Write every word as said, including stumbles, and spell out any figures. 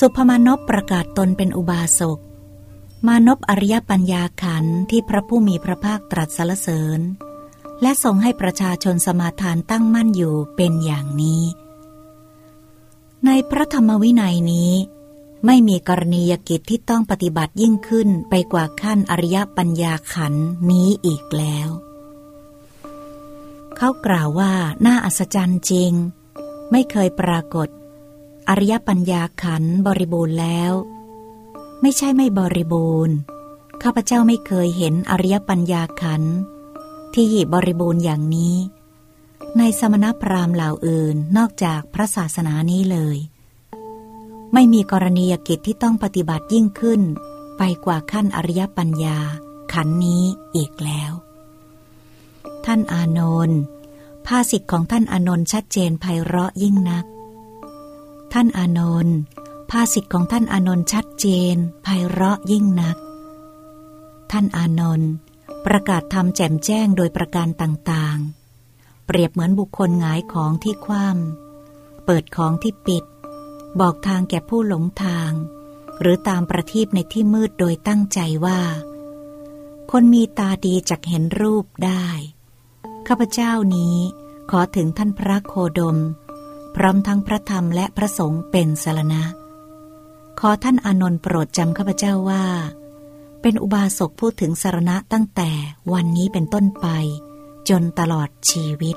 สุภมานพประกาศตนเป็นอุบาสกมานพอริยปัญญาขันธ์ที่พระผู้มีพระภาคตรัสสรรเสริญและทรงให้ประชาชนสมาทานตั้งมั่นอยู่เป็นอย่างนี้ในพระธรรมวินัยนี้ไม่มีกรณียกิจที่ต้องปฏิบัติยิ่งขึ้นไปกว่าขั้นอริยปัญญาขันธ์นี้อีกแล้วเขากล่าวว่าน่าอัศจรรย์จริงไม่เคยปรากฏอริยปัญญาขันธ์บริบูรณ์แล้วไม่ใช่ไม่บริบูรณ์ข้าพเจ้าไม่เคยเห็นอริยปัญญาขันธ์ที่บริบูรณ์อย่างนี้ในสมณพราหมณ์เหล่าอื่นนอกจากพระศาสนานี้เลยไม่มีกรณียกิจที่ต้องปฏิบัติยิ่งขึ้นไปกว่าขั้นอริยปัญญาขันธ์นี้อีกแล้วท่านอานนท์ภาษิตของท่านอานนท์ชัดเจนไพเราะยิ่งนักท่านอานนท์ภาษิตของท่านอานนท์ชัดเจนไพเราะยิ่งนักท่านอานนท์ประกาศธรรมแจ่มแจ้งโดยประการต่างๆเปรียบเหมือนบุคคลหงายของที่คว่ำเปิดของที่ปิดบอกทางแก่ผู้หลงทางหรือตามประทีปในที่มืดโดยตั้งใจว่าคนมีตาดีจักเห็นรูปได้ข้าพเจ้านี้ขอถึงท่านพระโคดมพร้อมทั้งพระธรรมและพระสงฆ์เป็นสรณะขอท่านอานนท์โปรดจำข้าพเจ้าว่าเป็นอุบาสกพูดถึงสรณะตั้งแต่วันนี้เป็นต้นไปจนตลอดชีวิต